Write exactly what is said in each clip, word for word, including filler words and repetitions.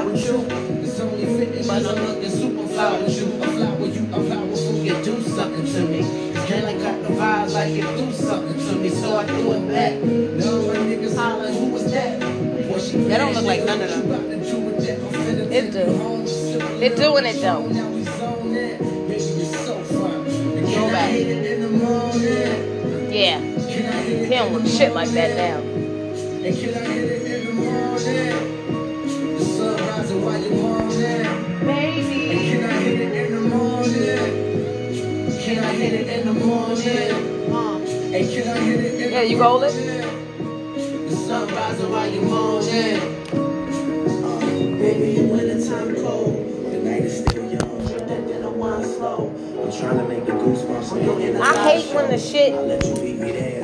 fly with you. It's only fitting, but I'm looking super fly with you. I fly with you, I fly with you, you do something to me. Then I got the vibe like you do something to me, so I do it back. No, my niggas hollering, who was that? That don't look like none of them. It do. It do and it don't. Go back. Yeah. He don't look shit like that now. And can I hit it in the morning? The sun rising while you warm it. Baby. And can I hit it in the morning? Can I hit it in the morning? Mom. And can I hit it in the morning? Yeah, you roll it? The sun rising while you warm it. Baby, in wintertime cold. The night is still young. Drink that dinner wine slow. I'm trying to make the goosebumps. I hate when the shit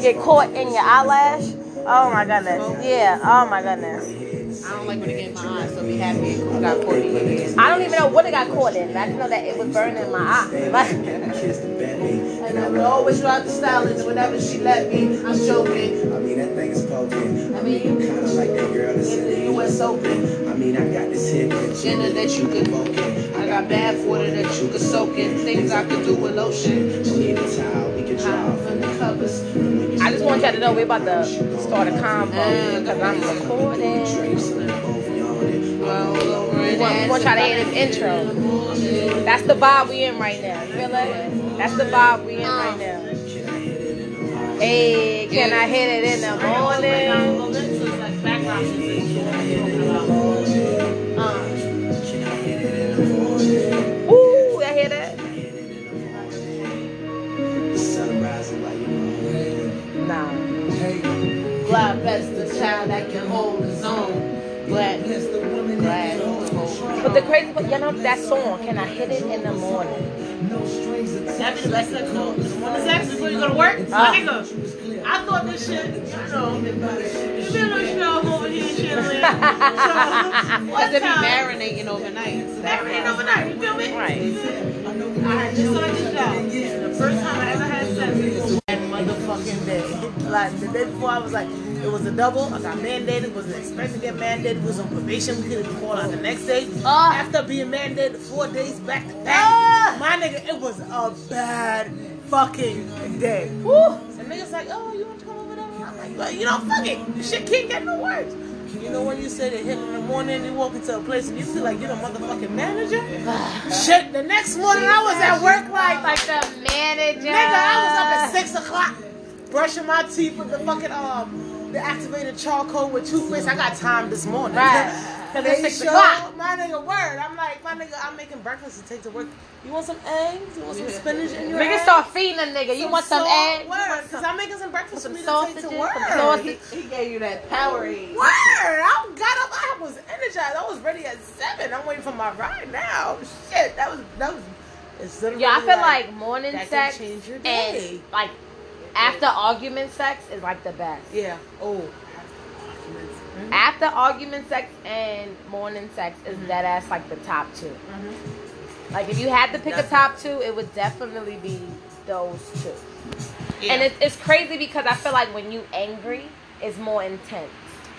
get caught in your eyelash. Oh my goodness, yeah, oh my goodness. I don't like when it get in my eyes, so be happy it got caught in your head. I don't even know what it got caught in, but I just know that it was burning in my eye. And I would always try to style it whenever she let me. I'm joking. I mean, that thing is poking. I mean, you kind of like that girl that's in the U S Open. I mean, I got this hip agenda that you could poke in. I got bath water that you could soak in. Things I could do with lotion. We need a towel, we could draw from the covers. I just want y'all to know we're about to start a combo because I'm recording. We want y'all to hear this intro. That's the vibe we in right now. You feel it? That's the vibe we in right now. Hey, can I hit it in the morning? Ooh, I hear that. The sun rising while you Nah. Glad that's the child that can hold his own. Glad that's the woman that can hold his own. But the crazy part, you know that song, Can I Hit It in the Morning? No strings attached. That's cool. It's actually before you go to work. Nigga, I thought this shit, you know, you been on show over here chilling. Because they be marinating overnight. Marinating overnight, you feel me? Right. I just saw this show. The first time I ever had sex before. Motherfucking day. Like the day before, I was like, it was a double. I got mandated. Wasn't expecting to get mandated. Was on probation. We couldn't call out the next day. Uh, After being mandated four days back to back, uh, my nigga, it was a bad fucking day. Woo! And niggas like, oh, you want to come over there? I'm like, well, you know, fuck it. This shit can't get no worse. You know when you say they hit in the morning, you walk into a place and you feel like you're the motherfucking manager? Shit, the next morning I was at work like, like the manager. Nigga, I was up at six o'clock brushing my teeth with the fucking, um, the activated charcoal with toothpaste. I got time this morning. Right. Because it's six o'clock. My nigga, word. I'm like, my nigga, I'm making breakfast to take to work. You want some eggs? You want some spinach in your nigga, start feeding a nigga. You some want some eggs? Word, because I'm making some breakfast some for me sausages, to take to work. Some he, he gave you that Powerade. Word! I got up. I was energized. I was ready at seven. I'm waiting for my ride now. Shit, that was... that was. It's literally yeah, I feel like, like morning sex and, like, after argument sex is, like, the best. Yeah. Oh. Mm-hmm. After argument sex and morning sex is mm-hmm. that ass like the top two. Mm-hmm. Like if you had to pick That's a top two, it would definitely be those two. Yeah. And it, it's crazy because I feel like when you angry, it's more intense.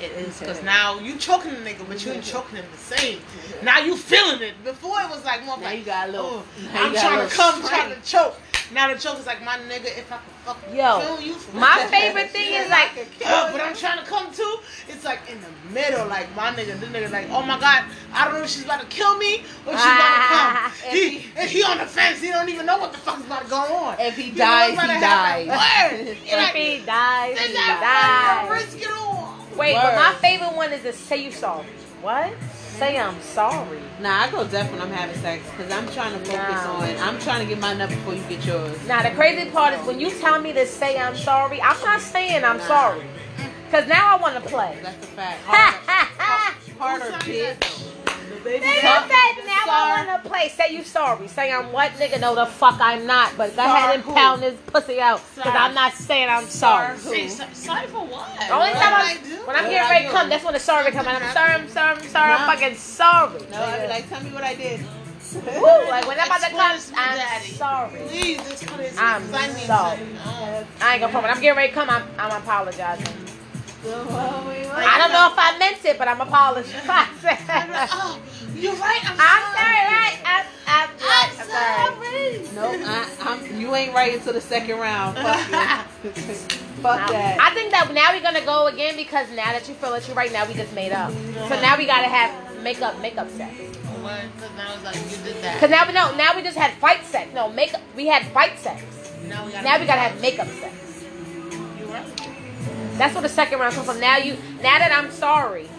It is because now you choking the nigga, but you ain't choking him the same. Yeah. Now you feeling it. Before it was like more like you got a little. I'm trying to come, trying to choke. Now the joke is like, my nigga, if I could fucking kill you. My favorite thing is like, uh, but I'm trying to come to. It's like in the middle, like my nigga, this nigga's like, oh my God, I don't know if she's about to kill me or she's ah, about to come. He, he, if he on the fence, he don't even know what the fuck is about to go on. If he dies, he dies. If he dies, he dies. Risk it all. Wait, word. But my favorite one is the say you sorry. What? Say I'm sorry. Nah, I go deaf when I'm having sex because I'm trying to focus nah. on. I'm trying to get mine up before you get yours. Now nah, the crazy part is when you tell me to say I'm sorry, I'm not saying I'm nah. sorry because now I want to play. That's a fact. Harder, harder bitch. Nigga said now I want to play. Say you sorry. Say I'm what, nigga? No, the fuck I'm not. But go ahead and pound this pussy out because I'm not saying I'm sorry. Sorry, sorry for what? The only time I when I'm getting ready to come, that's when the sorry comes. I'm sorry, I'm sorry, I'm sorry. I'm fucking sorry. No, I be like, tell me what I did. Woo, like when I'm about to come, I'm sorry. Please, I'm sorry. I ain't gonna problem. I'm getting ready to come. I'm, I'm apologizing. I don't know if I meant it, but I'm apologizing. Oh, you're right. I'm, I'm sorry. sorry. Right? I, I, I, I'm, I'm sorry. sorry. No, I, I'm, you ain't right until the second round. Fuck, Fuck that. I think that now we're gonna go again because now that you feel that you right now we just made up. No. So now we gotta have makeup, makeup sex. What? Because now it's like you did that. Because now we no, now we just had fight sex. No makeup. We had fight sex. Now we gotta, now we gotta have makeup sex. You right. That's where the second round comes from. Now you, now that I'm sorry,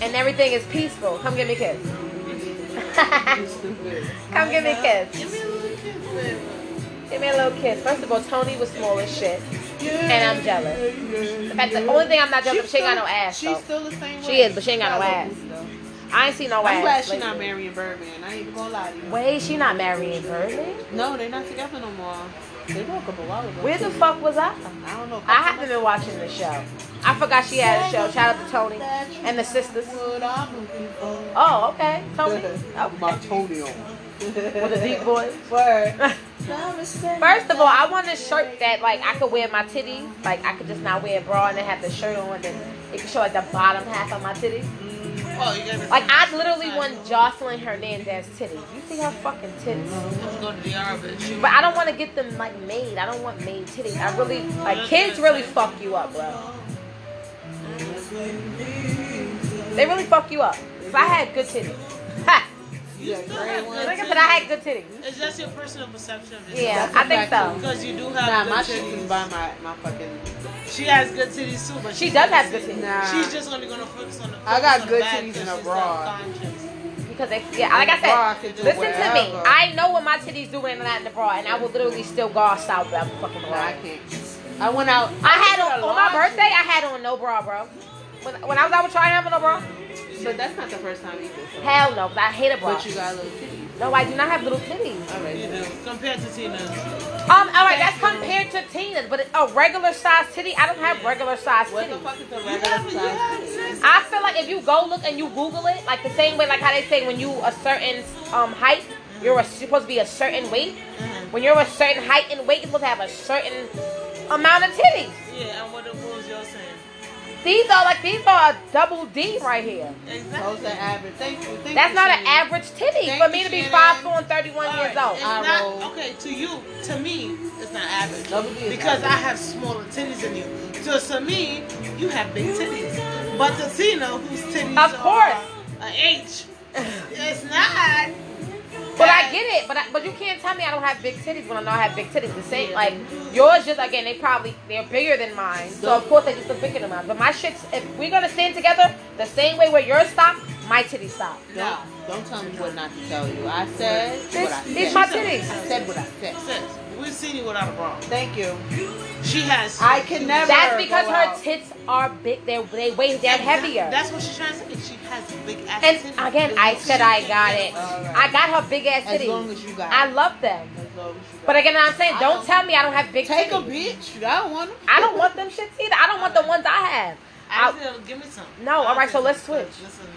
and everything is peaceful, come give me a kiss. Come give me a kiss. Give me a little kiss. Give me a little kiss. First of all, Tony was small as shit, and I'm jealous. In fact, the only thing I'm not jealous of, she ain't got no ass. She's still the same way. She is, but she ain't got no ass. I ain't seen no ass. I'm glad she's not marrying Birdman. I ain't even gonna lie to you. Wait, she not marrying Birdman? No, they're not together no more. They broke up a while ago. Where the fuck was I? I don't know. I haven't been watching the show. I forgot she had a show. Shout out to Tony and the sisters. Oh, okay. Tony. Okay. My Tony on. With a deep voice. Word. First of all, I want a shirt that like I could wear my titties. Like I could just not wear a bra and then have the shirt on and it could show like the bottom half of my titties. Oh, you like I literally want Jocelyn Hernandez titties. You see her fucking titties. Mm-hmm. But I don't want to get them like made. I don't want made titties. I really like kids really fuck you up, bro. They really fuck you up. So I had good titties. Ha. You still have good like I said, I had good titties. It's just your personal perception of it. Yeah, I think so. Because you do have nah, good titties. Nah, my by my fucking. She has good titties too, but she, she does have good titties. Nah. She's just only gonna focus on the. Focus I got good titties in a bra. Because they, yeah, like I said, listen whatever. to me. I know what my titties do when I'm not in the bra, and I will literally still go outside without fucking bra. Nah, I can't. I went out. I, I had on on my birthday. I had on no bra, bro. When, when I was out with Tri, I had no bra. But that's not the first time you did so. Hell no, but I hate a bra. But you got little titties. No, I do not have little titties. All right. You do. Compared to Tina's. Um, all right, that's compared to Tina's, but a regular size titty, I don't have regular size titties. What the fuck is a regular size titty? I feel like if you go look and you Google it, like the same way, like how they say when you a certain um height, you're, a, you're supposed to be a certain weight. When you're a certain height and weight, you're supposed to have a certain amount of titties. Yeah, and what the rules you're saying? These are like these are a double D right here. Exactly. Those are average. Thank you. Thank That's you, not Shannon. An average titty Thank for me to be five four and thirty-one right. years old. It's I not, roll. Okay, to you, to me, it's not average because average. I have smaller titties than you. So to me, you have big titties. But to Tina, whose titties of course. Are an H, it's not. But I get it. But I, but you can't tell me I don't have big titties when I know I have big titties. The same, like yours, just again, they probably they're bigger than mine. So of course they just look bigger than mine. But my shit's if we're gonna stand together the same way where yours stop, my titties stop. No, don't tell me what not to tell you. I said this, what I said. It's my titties. I said what I said. Sis, we've seen you without a bra. Thank you. She has. I can never. That's because her out. Tits are big. They they weigh. They're heavier. That's what she's trying to say. She has big ass. And titties. Again, I said I got it. Right. I got her big ass titties. As long as you got. I love them. As long as you got. But again, I'm saying, don't, don't tell me I don't have big. Take titties. Take a bitch. I don't want them. I don't want them shits either. I don't want the ones I have. I feel, give me some. No, all right. So let's switch.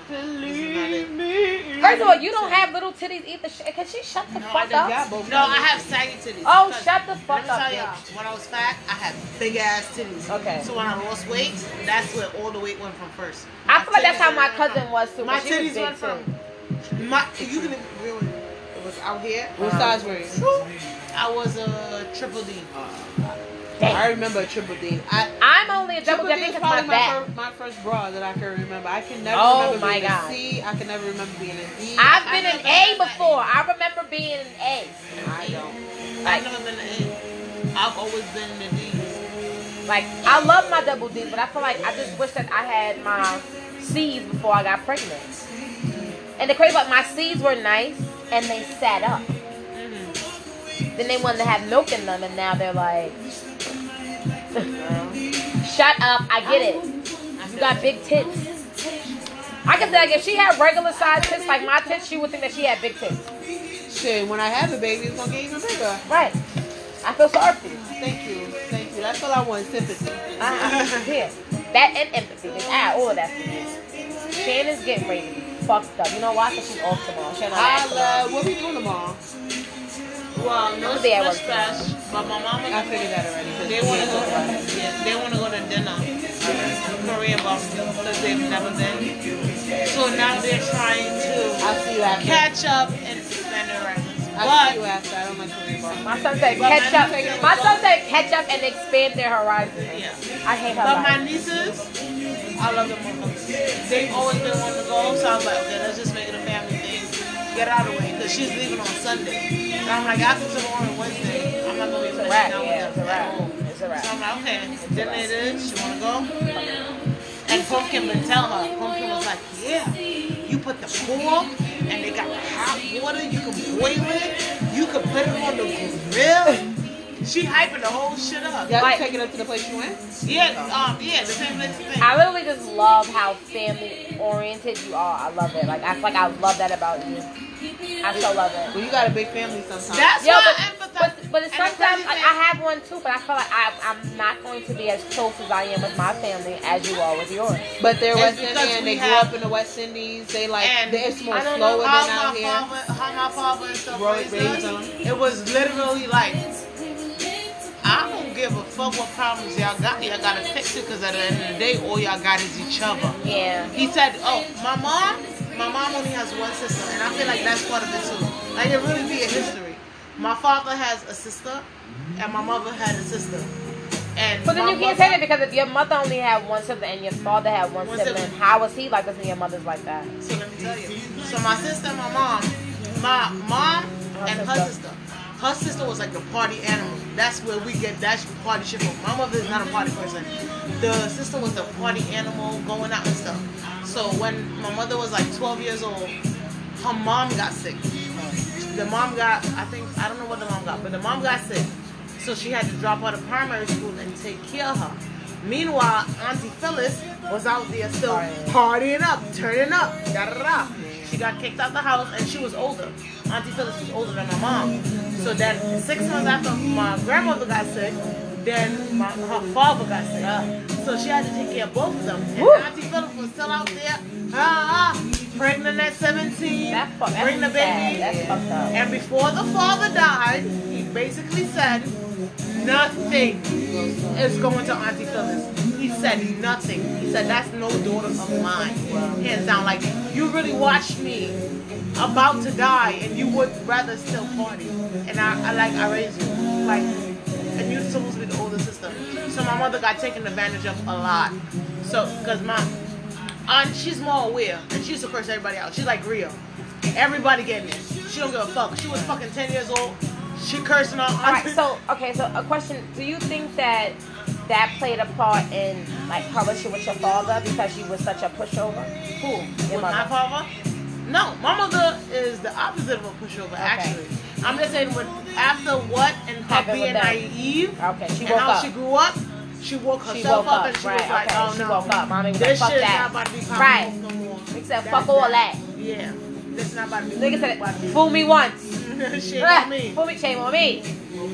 Believe me. First of all, you don't have little titties either. Can she shut the no, fuck I up? Both no, I have saggy titties. Oh, shut the fuck up. Let me tell y'all, when I was fat, I had big ass titties. Okay. So when I lost weight, that's where all the weight went from first. My I feel like that's how my cousin was too. My titties was went from. My you can really. It was out here. What um, size were you? I was a triple D. Uh, Damn. I remember a triple D. I, I'm only a double D because my back. First, my first bra that I can remember. I can never oh remember being God. a C. I can never remember being an E. I've been an A before. I remember being an A. I don't. Like, I've never been an A. I've always been an D. Like, I love my double D, but I feel like I just wish that I had my C's before I got pregnant. And the crazy part, my C's were nice, and they sat up. Mm-hmm. Then they wanted to have milk in them, and now they're like... Shut up, I get it. You got big tits. I can think if she had regular size tits like my tits, she would think that she had big tits. Shit, when I have a baby, it's gonna get even bigger. Right. I feel sorry for you. Thank you, thank you. That's all I want, sympathy. Uh-uh. Here. That and empathy. Ah, all of that. Shannon's getting ready to be fucked up. You know why? Because she's off tomorrow. Shannon, I love. What we doing tomorrow? Well, no splash, but my mama. I figured that already. They want to go. Yeah, they want to go to dinner. uh, Korea Boston, because they've never been. So now they're trying to catch up and suspend the rights. I'll see you after. I don't like Korea Boston. My son said catch up. My son said catch up and expand their horizons. Yeah. I hate her. But life. My nieces, I love them more. They've always been wanting to go, so I was like, okay, let's just make it a family thing. Get out of the way, because she's leaving on Sunday. And I'm like, after tomorrow and Wednesday, I'm not going to be able to hang out with them at home. So I'm like, okay, then it is, she wanna go? And Pumpkin would tell her. Pumpkin was like, yeah, you put the pork and they got hot water, you can boil it, you can put it on the grill. She hyping the whole shit up. Y'all like, take it up to the place you went? Yeah, um, yeah, the same place you went. I literally just love how family oriented you are. I love it. Like I feel like I love that about you. I so love it. Well, you got a big family sometimes. That's yeah, why but, I empathize. But, but it's sometimes, like, I have one too, but I feel like I, I'm not going to be as close as I am with my family as you are with yours. But they're West Indian, they grew up in the West Indies, they like, it's more slower than out here. Father, how my father and stuff raised us, it was literally like, I don't give a fuck what problems y'all got. Y'all gotta fix it, because at the end of the day, all y'all got is each other. Yeah. He said, oh, my mom? My mom only has one sister, and I feel like that's part of it too. Like, it really be a history. My father has a sister, and my mother had a sister. And but then you can't mother, say that, because if your mother only had one sister and your father had one, one sibling, sibling, how was he like this and your mother's like that? So let me tell you. So my sister and my mom, my mom and her sister. Her sister was like the party animal. That's where we get that party shit from. My mother is not a party person. The sister was the party animal, going out and stuff. So when my mother was like twelve years old, her mom got sick. The mom got, I think, I don't know what the mom got, but the mom got sick. So she had to drop out of primary school and take care of her. Meanwhile, Auntie Phyllis was out there still partying up, turning up, da-da-da. She got kicked out the house, and she was older. Auntie Phyllis was older than my mom. So then six months after my grandmother got sick, then my, her father got sick. Uh, so she had to take care of both of them. And woo! Auntie Phyllis was still out there, ah, pregnant at seventeen, that's fuck, that's bring the baby. That's fucked up. And before the father died, he basically said, nothing is going to Auntie Phyllis. He said nothing. He said, that's no daughter of mine. Hands down, like, you really watched me about to die and you would rather still party. And I, I like, I raised you. Like, and you're supposed to be the older sister. So my mother got taken advantage of a lot. So, because my aunt, she's more aware. And she used to curse everybody out. She's like real. Everybody getting it. She don't give a fuck. She was fucking ten years old. She cursing on. Alright, so okay, so a question: do you think that that played a part in like her relationship with your father because she was such a pushover? Who? Your with mother. My father? No, my mother is the opposite of a pushover. Okay. Actually, I'm just saying with after what and her being naive. Okay, she woke and how up. She grew up. She woke herself she woke up, up and she right, was like, okay. "Oh she no, woke up. Mommy was this like, fuck shit's that. Not about to be right. No more. Except fuck all that. Yeah, this is not about to be. Nigga said, fool me once." Shame on me. Put me shame on me.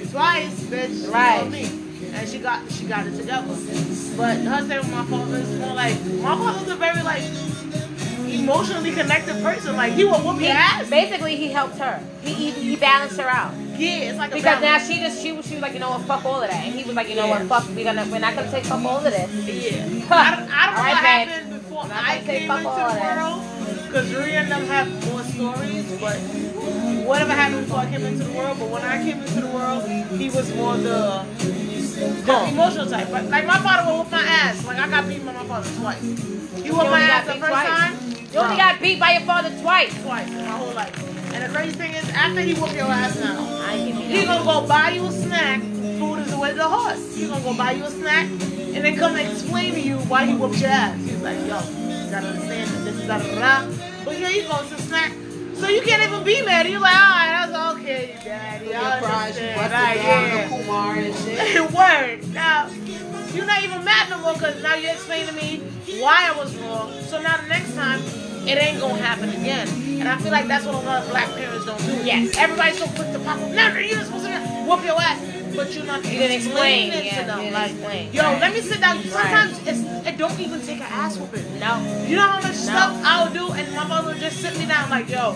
Twice, bitch. Shame right. on me. And she got she got it together. But her thing with my father is more like my father's a very like emotionally connected person. Like he will whoop your ass. Basically, he helped her. He, he he balanced her out. Yeah, it's like a because balance. Now she just she was she was like you know what fuck all of that, and he was like you know yeah. what fuck we gonna we're not gonna take fuck all of this. Yeah. I don't, I don't know right, what babe. happened before I came into the world because Rhea and them have more stories, but. Whatever happened before I came into the world, but when I came into the world, he was more the, the emotional type. But like my father would whoop my ass. Like I got beat by my father twice. He whooped my ass the first twice. time. You only no. got beat by your father twice. Twice in my whole life. And the crazy thing is, after he whooped your ass now, he gonna go buy you a snack. Food is the way to the horse. He gonna go buy you a snack, and then come and explain to you why he whooped your ass. He's like, yo, you gotta understand that this is da da da. But yeah, he goes to snack. So you can't even be mad. You're like, alright, that's okay, daddy. Your prize, you busted right, down the yeah. Kumar and shit. Word. Now, you're not even mad no more because now you're explaining to me why I was wrong. So now the next time, it ain't going to happen again. And I feel like that's what a lot of black parents don't do. Yes. Everybody's so quick to pop up. No, no, you're supposed to whoop your ass. But you're not even explaining it to them. Like, yo, right. let me sit down. Sometimes right. it's, it don't even take an ass whooping. No. You know how much no. stuff I'll do, and my mother will just sit me down like, yo,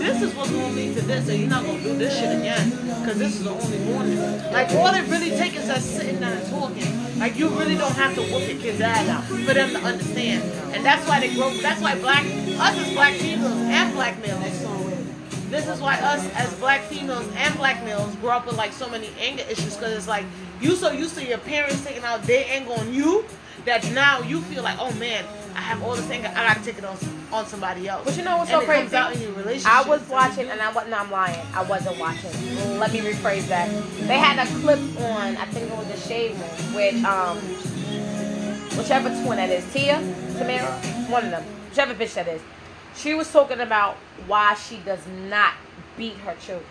this is what's going to lead to this, and you're not going to do this shit again, because this is the only warning. Like, all it really takes is us sitting down and talking. Like, you really don't have to whoop your kids' ass out for them to understand. And that's why they grow, that's why black, us as black females and black males, this is why us as black females and black males grow up with like so many anger issues, because it's like you so used to your parents taking out their anger on you that now you feel like, oh man, I have all this anger, I gotta take it on on somebody else. But you know what's and so crazy? Comes out in your relationship. I was watching, and I wasn't. No, I'm lying. I wasn't watching. Let me rephrase that. They had a clip on. I think it was the Shade Room with um, whichever twin that is, Tia, Tamara, one of them, whichever bitch that is. She was talking about why she does not beat her children.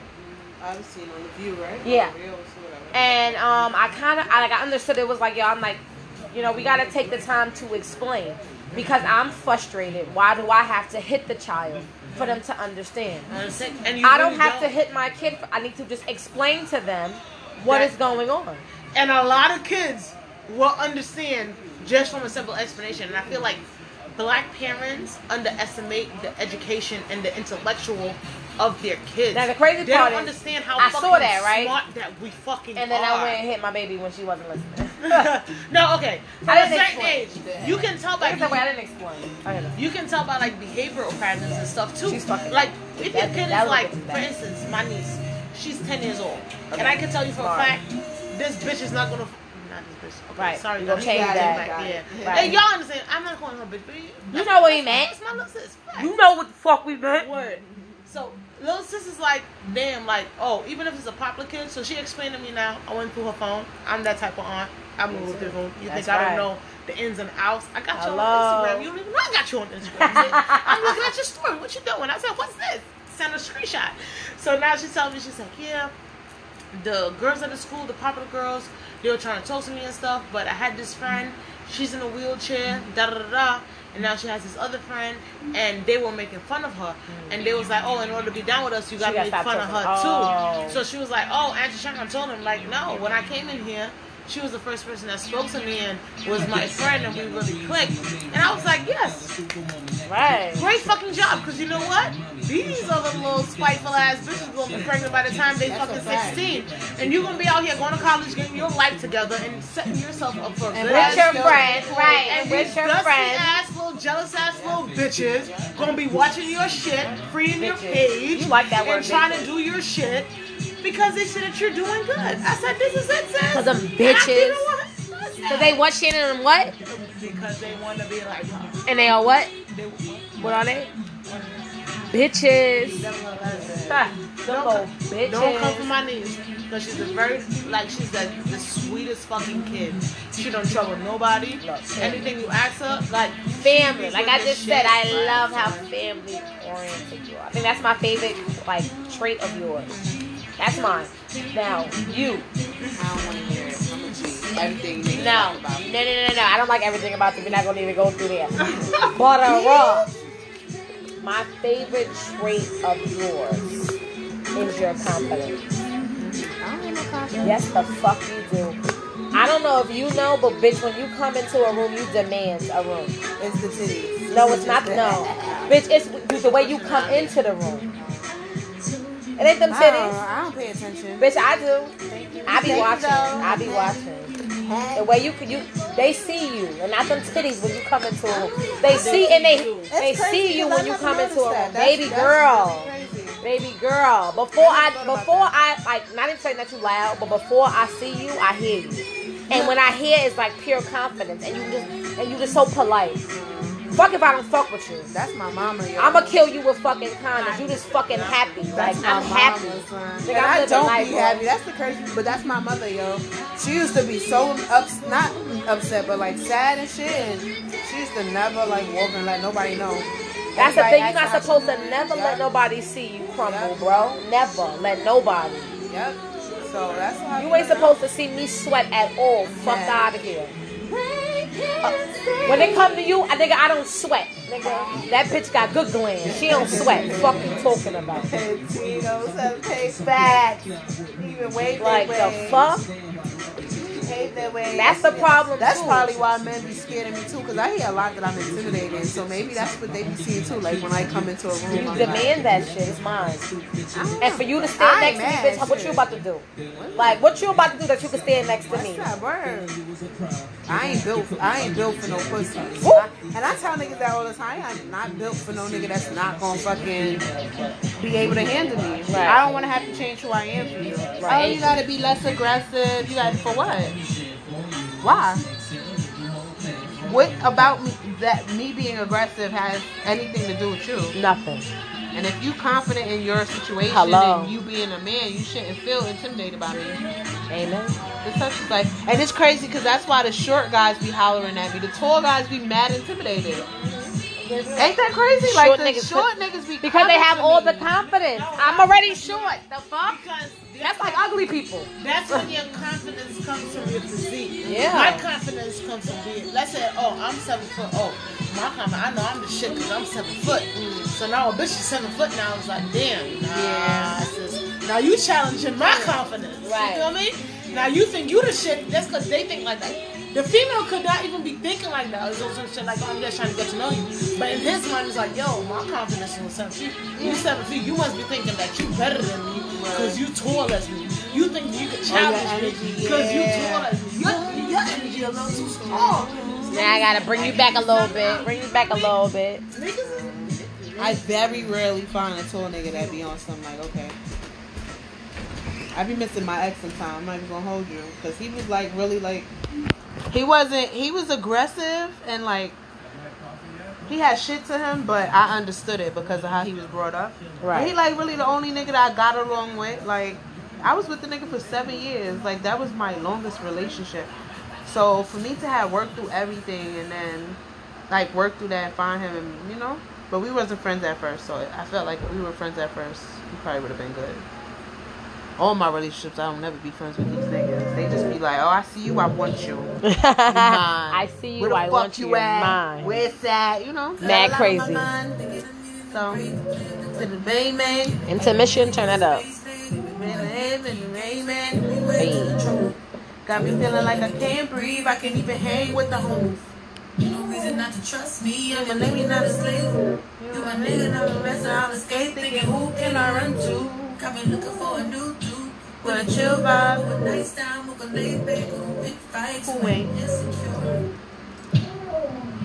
I've seen on The View, right? Yeah. And um, I kind of, I, like, I understood it was like, yo, I'm like, you know, we got to take the time to explain, because I'm frustrated. Why do I have to hit the child for them to understand? And you I don't really have don't. to hit my kid. For, I need to just explain to them what that, is going on. And a lot of kids will understand just from a simple explanation. And I feel like black parents underestimate the education and the intellectual of their kids. Now the crazy they part don't is, understand how I fucking saw that, right? smart that we fucking are. And then are. I went and hit my baby when she wasn't listening. No, okay. At a certain age, you can tell by the way I didn't explain. You can tell by like behavioral patterns and stuff too. Like if your kid is like, for instance, my niece, she's ten years old, okay. And I can tell you for a fact, this bitch is not gonna. Okay, right. Sorry, no change that. Right. Yeah. Right. And y'all understand? I'm not calling her bitch, but you know what we meant. It's my little sis. Right. You know what the fuck we meant. Word. So little sis is like, damn, like, oh, even if it's a popular kid. So she explained to me now. I went through her phone. I'm that type of aunt. I moved through her. You think right. I don't know the ins and outs? I got Hello. you on Instagram. You don't even know I got you on Instagram. I'm looking at your story. What you doing? I said, what's this? Send a screenshot. So now she tells me, she's like, yeah. The girls at the school, the popular girls, they were trying to talk to me and stuff, but I had this friend, she's in a wheelchair, da da da da, and now she has this other friend, and they were making fun of her, and they was like, oh, in order to be down with us, you gotta make fun of her too. So she was like, oh, Auntie Shaka told him, like, no, when I came in here, she was the first person that spoke to me and was my friend, and we really clicked. And I was like, yes. Right. Great fucking job, because you know what? These other little spiteful ass bitches will be pregnant by the time they That's fucking sixteen. And you're going to be out here going to college, getting your life together, and setting yourself up for a good ass your friends, right. And with your dusty friends. ass little jealous ass little bitches going to be watching your shit, freeing your page, you like that word, and trying bitches. to do your shit. Because they said that you're doing good. I said, this is it, sis. Because them bitches. Because they want shit in them what? Because they want to be like her. And they are what? They, what are they? Bitches. Don't, don't, bitches. Don't come for my niece. Because she's the very, like, she's the, the sweetest fucking kid. She don't trouble nobody. Anything you ask her, like, family. Like I just said, I love how family oriented you are. I think that's my favorite, like, trait of yours. That's mine. Now, you. I don't want to hear it. I'm going to choose everything you no. talk about. No, no, no, no. I don't like everything about you. We're not going to even go through there. But, uh, raw. My favorite trait of yours is your confidence. I don't have no confidence. Yes, the fuck you do. I don't know if you know, but bitch, when you come into a room, you demand a room. It's the titties. No, it's not. No. Bitch, it's the way you come into the room. It ain't them titties. Oh, I don't pay attention. Bitch, I do. Thank you. I be Thank watching. I be watching. The way you you they see you, and not them titties when you come into a room. They see and they they see you when you come into a room. Baby girl. Baby girl. Before I before I like not even saying that you loud, but before I see you, I hear you. And when I hear it's like pure confidence, and you just and you just so polite. Fuck if I don't fuck with you. That's my mama, yo. I'ma kill you with fucking condoms. You just fucking happy. Like, I'm happy. Like, I don't be happy. That's the crazy. But that's my mother, yo. She used to be so ups, not upset, but like sad and shit. And she used to never like walk and let nobody know. That's the thing. You're not supposed to never let nobody see you crumble, bro. Never let nobody. Yep. So that's why you ain't supposed to see me sweat at all. Fuck out of here. Uh, when it comes to you, I nigga, I don't sweat. Nigga, that bitch got good glands. She don't sweat. Fuck you talking about. Tito's have taste back. Even way like the fuck. pave their way. That's the problem. That's too. Probably why men be scared of me too, because I hear a lot that I'm intimidated. So maybe that's what they be seeing too. Like when I come into a room, you I'm demand like, that shit. It's mine. And for you to stand I next to me, bitch, shit. What you about to do? Like what you about to do that you can stand next to me? That word? I ain't built. I ain't built for no pussy. I, and I tell niggas that all the time. I'm not built for no nigga that's not gonna fucking be able to handle me. Right. I don't want to have to change who I am for you. Right. Oh, you gotta be less aggressive. You gotta for what? Why? What about me, that me being aggressive has anything to do with you? Nothing. And if you confident in your situation Hello. and you being a man, you shouldn't feel intimidated by me. Amen. It's like, and it's crazy because that's why the short guys be hollering at me. The tall guys be mad intimidated. Ain't that crazy? Short like the niggas short put, niggas be because they have all the confidence. No, I'm already short. The fuck? Because that's like ugly people. That's when your confidence comes from your physique. Yeah. My confidence comes from being. Let's say, oh, I'm seven foot. Oh, my confidence. I know I'm the shit because I'm seven foot. Mm. So now a bitch is seven foot. Now I was like, damn. Nah, yeah. Sis. Now you challenging my confidence. Right. You feel me? Now you think you the shit. That's because they think like that. The female could not even be thinking like that. It was some shit like, oh, I'm just trying to get to know you. But in his mind, it's like, yo, my confidence is seven feet. You seven feet. You must be thinking that you better than me because you tall as me. You think you can challenge oh, me because yeah. you tall as me. Your, your energy a little too small. Now I gotta bring you back a little bit. Bring you back a little bit. I very rarely find a tall nigga that be on something like, okay. I be missing my ex sometime. I'm not even gonna hold you because he was like really like. He wasn't, he was aggressive and like, he had shit to him, but I understood it because of how he was brought up. Right. But he like really the only nigga that I got along with. Like, I was with the nigga for seven years. Like, that was my longest relationship. So for me to have worked through everything and then like work through that and find him, and, you know, but we wasn't friends at first. So I felt like if we were friends at first, we probably would have been good. All my relationships, I don't never be friends with these niggas. They just be like, oh, I see you, I want you. I see you, I want you. Where the fuck you at? Mine. Where's that? You know? Mad crazy. So, to the main man. Intermission, turn it up. Got me feeling like I can't breathe. I can't even hang with the homies. No reason not to trust me. I'm a lady, not a slave. You my nigga, not a messer. I'll escape thinking, who can I run to? I've been looking for a new dude with a chill vibe, with a nice time, with a laid back, with big fights, who ain't insecure.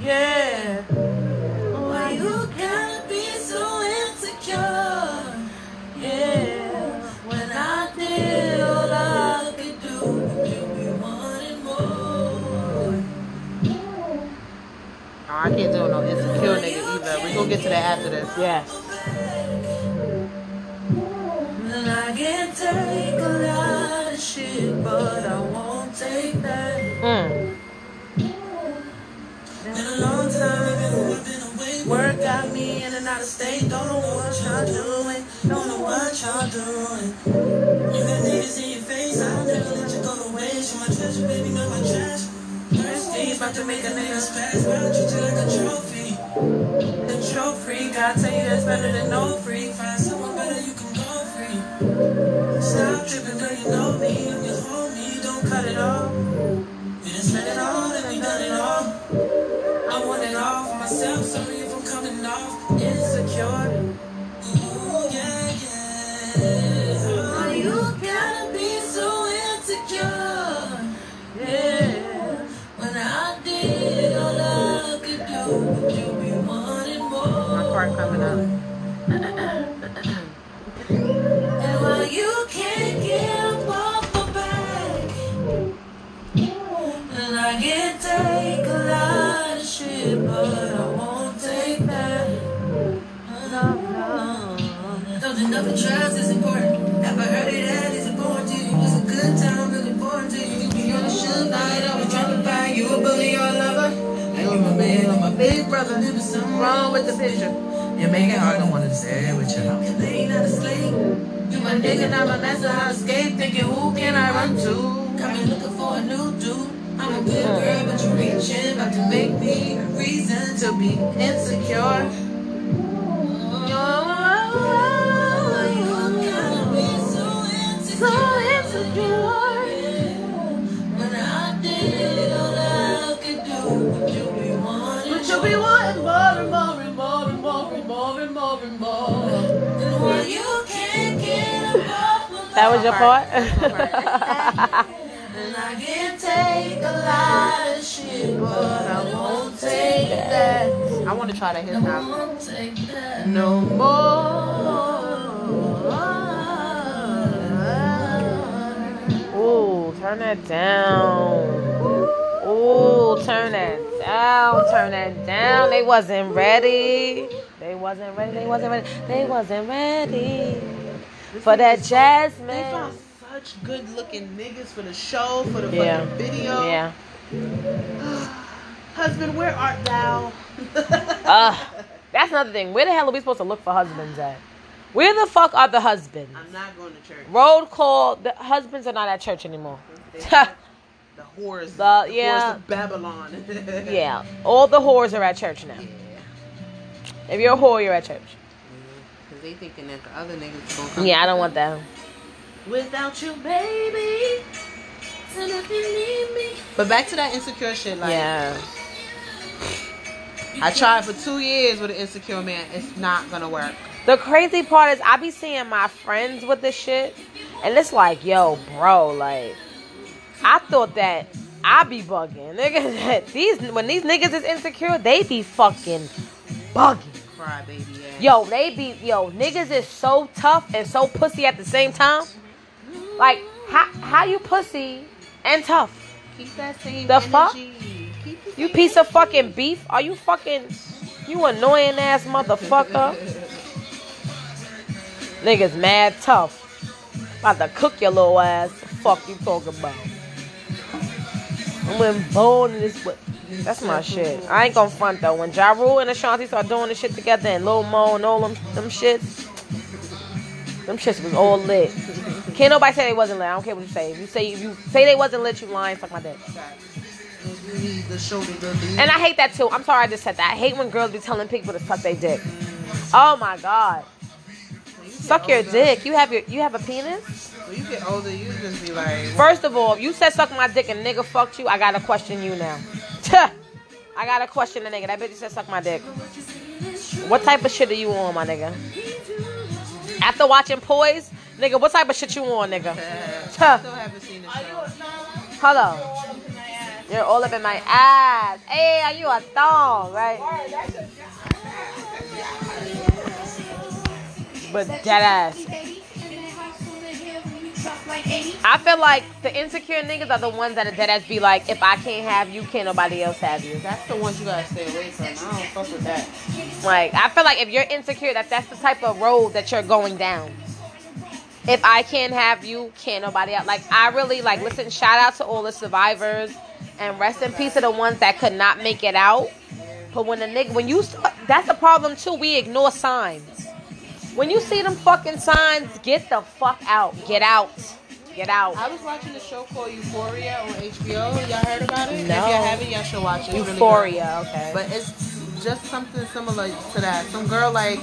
Yeah. Why you gotta be so insecure? Yeah. When I did all I could do, you be wanting more. Oh, I can't do no insecure nigga either. We gonna get to that after this. Yes. I can take a lot of shit, but I won't take that. Mm. Been a long time, work got me in and out of state. Don't know what y'all doing, don't know what y'all doing. You got niggas in your face, I'll never let you go to waste. You're my treasure, baby, not my trash. Thirsty, about to make a nigga's pass. Why don't you treat like a trophy? The trophy, God tell you that's better than no free. Find someone better you can. Stop tripping, girl, you know me. I'm your homie, don't cut it off. You didn't spend it all, then you done it all. I want it all for myself, sorry if I'm coming off insecure. Ooh, yeah, yeah. Oh, you gotta be so insecure. Yeah. When I did all I could do, you be wanting more. My part coming up. Well, you can't give up the back. And I can take a lot of shit, but I won't take that. Don't do nothing, tries is important. Have I heard it that is important to you? It's a good time, really important to you. You on the shit night, I was trying to find you a bully or a lover. I you my man, I'm my big brother. There was something wrong with the picture. You make it hard, I don't want to say it with you. They ain't out of sleep. You my nigga, not my master, I escape, thinking who can I run to? Got me looking for a new dude. I'm a good girl, but you reaching, about to make me a reason to be insecure. Oh, you gotta be so insecure. So insecure. When I more and more and more than what you can't get above. That was your part? And I can take a lot of shit, but I won't take that. I want to try that hip hop. I won't take that no more. Ooh, turn that down. Ooh, turn that down, turn that down. They wasn't ready. They wasn't ready. They wasn't ready. They wasn't ready for that Jasmine. They found such good-looking niggas for the show, for the yeah. fucking video. Yeah. Husband, where art thou? uh, that's another thing. Where the hell are we supposed to look for husbands at? Where the fuck are the husbands? I'm not going to church. Road call. The husbands are not at church anymore. The whores, the, the yeah. whores of Babylon. Yeah, all the whores are at church now. Yeah. If you're a whore, you're at church. Because yeah. they thinking that the other niggas gonna come. Yeah, I don't want that. Without you, baby. And if you need me. But back to that insecure shit. Like, yeah. I tried for two years with an insecure man. It's not gonna work. The crazy part is I be seeing my friends with this shit, and it's like, yo, bro, like. I thought that I be bugging. Niggas, these when these niggas is insecure, they be fucking bugging. Cry baby ass. Yo, they be yo niggas is so tough and so pussy at the same time. Like how how you pussy and tough? Keep that same the energy. Fuck? Keep the same you piece energy. Of fucking beef? Are you fucking you annoying ass motherfucker? Niggas mad tough. About to cook your little ass. The fuck you talking about? I went bold in this. That's my shit. I ain't gonna front though. When Ja Rule and Ashanti start doing this shit together and Lil Mo and all them, them shits, them shits was all lit. Can't nobody say they wasn't lit. I don't care what you say. If you say, if you say they wasn't lit, you lying. Fuck my dick. And I hate that too. I'm sorry I just said that. I hate when girls be telling people to suck their dick. Oh my god. Suck your dick. You have your you have a penis? When you get older, you just be like... First of all, if you said suck my dick and nigga fucked you, I gotta question you now. I gotta question the nigga. That bitch said suck my dick. What type of shit are you on, my nigga? After watching Poise, nigga, what type of shit you on, nigga? I still haven't seen this show. Hello. You're all up in my ass. Hey, are you a thong, right? But dead ass. I feel like the insecure niggas are the ones that are dead ass be like, if I can't have you, can't nobody else have you. That's the ones you gotta stay away from. I don't fuck with that. Like, I feel like if you're insecure, that that's the type of road that you're going down. If I can't have you, can't nobody else. Like, I really, like, listen, shout out to all the survivors and rest in peace to the ones that could not make it out. But when a nigga, when you, that's a problem too. We ignore signs. When you see them fucking signs, get the fuck out. Get out. Get out. I was watching a show called Euphoria on H B O. Y'all heard about it? No. If y'all haven't, y'all should watch it. Euphoria, really okay. But it's just something similar to that. Some girl, like,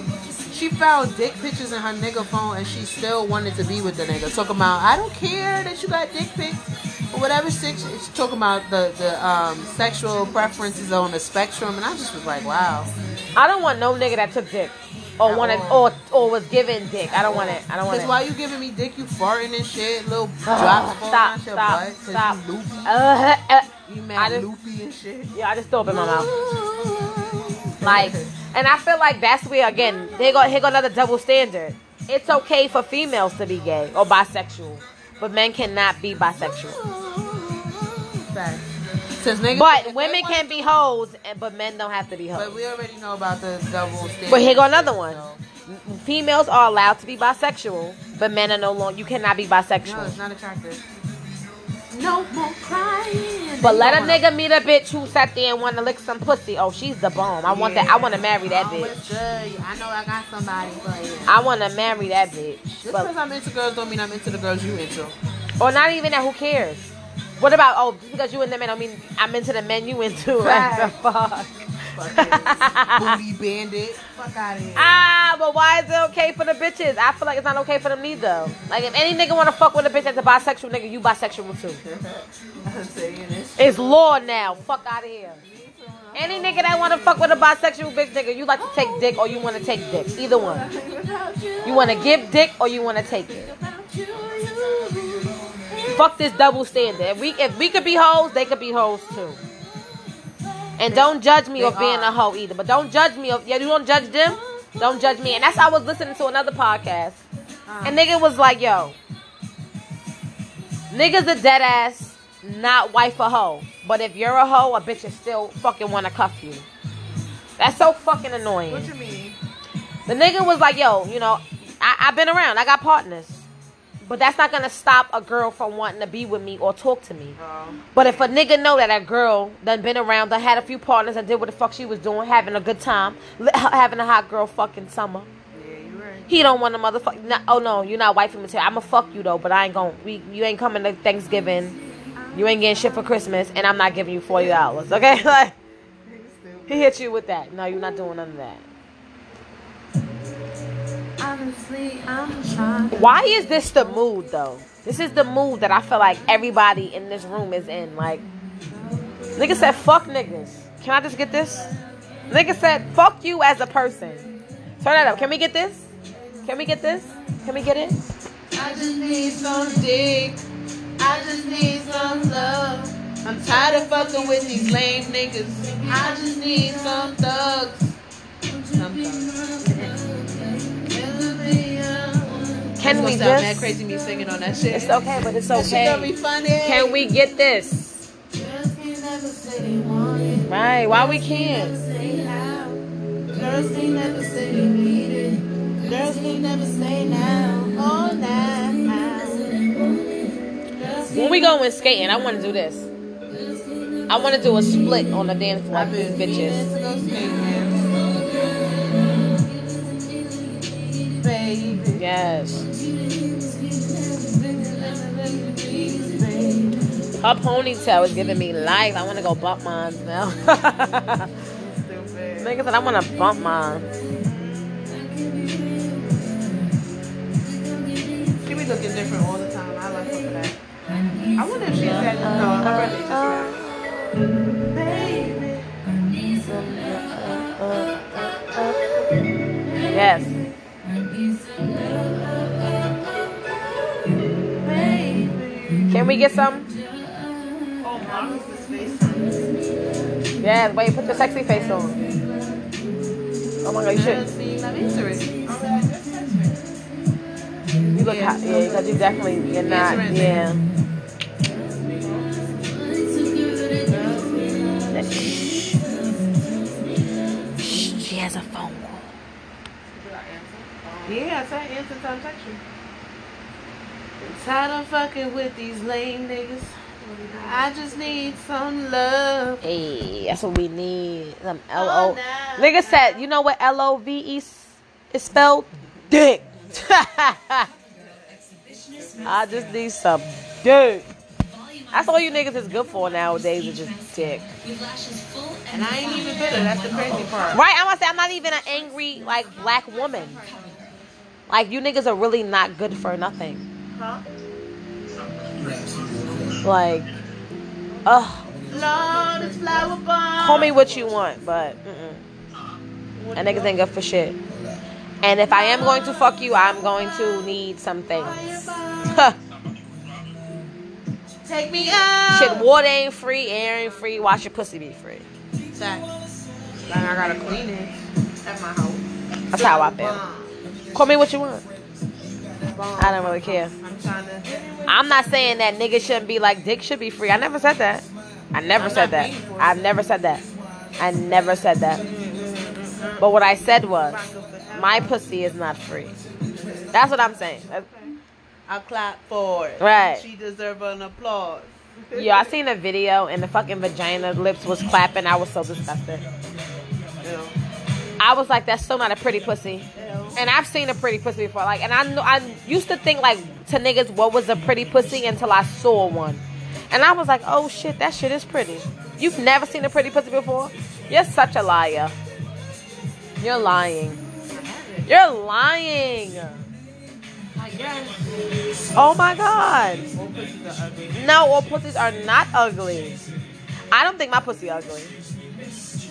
she found dick pictures in her nigga phone and she still wanted to be with the nigga. Talking about, I don't care that you got dick pics or whatever. She's talking about the, the um, sexual preferences on the spectrum. And I just was like, wow. I don't want no nigga that took dick. Or wanted, or or was given dick. I don't want it. I don't want it. Cause why you giving me dick? You farting and shit, little drops falling out your butt. Stop, stop, loopy. Uh, uh, you mad just, loopy and shit. Yeah, I just throw up in my mouth. Like, and I feel like that's where again here go here go another double standard. It's okay for females to be gay or bisexual, but men cannot be bisexual. Sorry. But women can be hoes, but men don't have to be hoes. But we already know about the double standard. But here go another one. Females are allowed to be bisexual, but men are no longer. You cannot be bisexual. No, it's not attractive. No more crying. But let a nigga meet a bitch who sat there and want to lick some pussy. Oh, she's the bomb. I want yeah. that. I want to marry that bitch. I know I got somebody, but yeah. I want to marry that bitch. Just because I'm into girls don't mean I'm into the girls you into. Or not even that. Who cares? What about, oh, just because you and the men, I mean, I'm into the men you into. Right. Fuck. Fuck booty bandit. Fuck out of here. Ah, but why is it okay for the bitches? I feel like it's not okay for them neither. Like, if any nigga want to fuck with a bitch that's a bisexual nigga, you bisexual too. I'm saying this. It's law now. Fuck out of here. Any nigga that want to fuck with a bisexual big nigga, you like to take dick or you want to take dick. Either one. You want to give dick or you want to take it. Fuck this double standard. If we, if we could be hoes, they could be hoes too. And don't judge me of being a hoe either. But don't judge me of, yeah, you don't judge them? Don't judge me. And that's how I was listening to another podcast. And nigga was like, yo, niggas a dead ass, not wife a hoe. But if you're a hoe, a bitch is still fucking want to cuff you. That's so fucking annoying. What you mean? The nigga was like, yo, you know, I, I've been around. I got partners. But that's not going to stop a girl from wanting to be with me or talk to me. Oh. But if a nigga know that a girl done been around, done had a few partners and did what the fuck she was doing, having a good time, having a hot girl fucking summer. He don't want a motherfucker. No, oh no, you're not wifey material. I'ma fuck you though, but I ain't gon'. We, you ain't coming to Thanksgiving. You ain't getting shit for Christmas, and I'm not giving you forty dollars. Okay, like he hit you with that. No, you're not doing none of that. Honestly, I'm trying. Why is this the mood though? This is the mood that I feel like everybody in this room is in. Like, nigga said, fuck niggas. Can I just get this? Nigga said, fuck you as a person. Turn that up. Can we get this? Can we get this? Can we get it? I just need some dick. I just need some love. I'm tired of fucking with these lame niggas. I just need some thugs. Some thugs. Can we just? That crazy me singing on that shit. It's okay, but it's okay. It's gonna be funny. Can we get this? Right? Why we can't? Girls ain't never said they need it. Girls can never say now, all night. When we go in skating, I want to do this. I want to do a split on the dance floor like these bitches. Baby. Yes. Her ponytail is giving me life. I want to go bump mine now. Nigga said I want to bump mine. Looking different all the time. I like her that. I wonder if she's that. No, her brother just left. Baby. Yes. Can we get some? Oh, mom's the face. Yeah, wait, put your sexy face on. Oh my god, you should. You look yeah, hot, yeah, because you definitely, you're not, yeah. She has a phone call. Did I answer? Yeah, I said answer time text you. I'm tired of fucking with these lame niggas. I just need some love. Hey, that's what we need. Some L O. Oh, nah. Nigga said, you know what L O V E is spelled? Dick. I just need some dick. That's all you niggas is good for nowadays is just dick. And I ain't even bitter. That's the crazy part. Right? I'm gonna say I'm not even an angry like black woman. Like you niggas are really not good for nothing. Huh? Like, ugh. Call me what you want, but mm-mm. And niggas ain't good for shit. And if I am going to fuck you, I'm going to need some things. Take me out. Shit, water ain't free, air ain't free. Why should pussy be free? Facts. Like I gotta clean it at my house. That's how I feel. Call me what you want. I don't really care. I'm trying to. I'm not saying that niggas shouldn't be like dick should be free. I never said that. I never said that. I never said that. I never said that. But what I said was. My pussy is not free. That's what I'm saying. Okay. I'll clap for it. Right. She deserves an applause. Yo, I seen a video and the fucking vagina lips was clapping. I was so disgusted. Ew. I was like, that's still not a pretty pussy. Ew. And I've seen a pretty pussy before. Like, and I know I used to think like to niggas what was a pretty pussy until I saw one. And I was like, oh shit, that shit is pretty. You've never seen a pretty pussy before? You're such a liar. You're lying. You're lying. I guess. Oh my god. All pussies are ugly. No, all pussies are not ugly. I don't think my pussy ugly.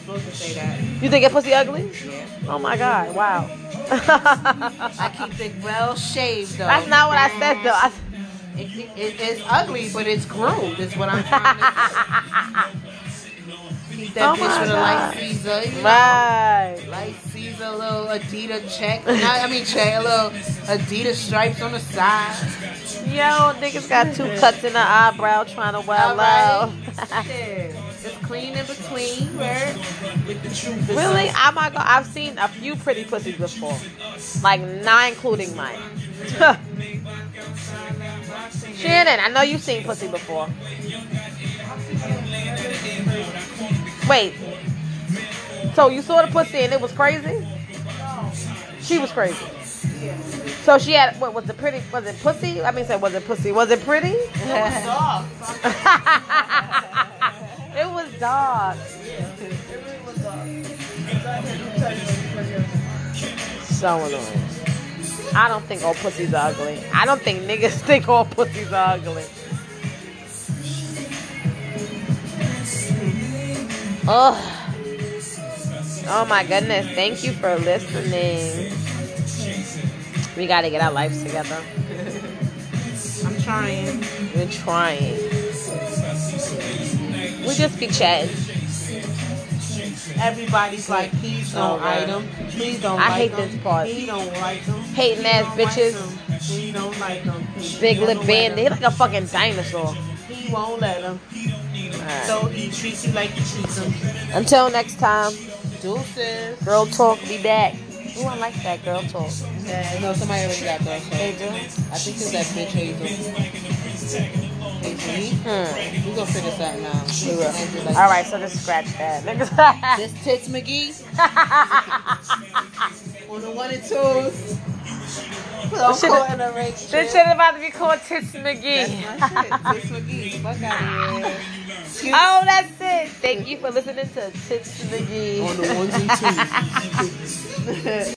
supposed to say that. You think a pussy ugly? Yeah. Oh my God! Wow. I keep it well shaved though. That's not what I said though. I... It, it, it, it's ugly, but it's groomed. Is what I'm trying to say. Keep that oh bitch with a light Caesar, you know, right? Light Caesar, a little Adidas check. Not, I mean, check a little Adidas stripes on the side. Yo, niggas got two cuts in the eyebrow trying to well out. Right. Shit. It's clean in between, right? Really? I'm not gonna. I've seen a few pretty pussies before, like not including mine. Shannon, I know you've seen pussy before. Wait. So you saw the pussy and it was crazy? No. She was crazy. Yeah. So she had what was the pretty was it pussy? I mean say was it pussy? Was it pretty? It was dog. It was dog. Yeah. It really was dog. So annoying. I don't think all pussies are ugly. I don't think niggas think all pussies are ugly. Oh. Oh my goodness. Thank you for listening. We gotta get our lives together. I'm trying. We're trying. We just be chatting. Everybody's like, please don't like them. Please don't like them. I hate this part. He don't like them. Hating ass bitches. He don't like them. Big lip bandit. He like a fucking dinosaur. He won't let him. Right. So he treats you like he treats him. Until next time. Deuces. Girl talk, be back. Ooh, I like that girl talk. Yeah, no, somebody already got girl talk. They do? I think it's that bitch Hazel. Hazel. Hmm. We're gonna figure this out now. We will. Like, alright, so just scratch that. This Tits McGee. On the one and twos. This shit, is, this shit is about to be called Tits McGee. That's my shit. Tits McGee. Fuck out of here. Tits. Oh, that's it. Thank you for listening to Tits McGee. On the ones and twos.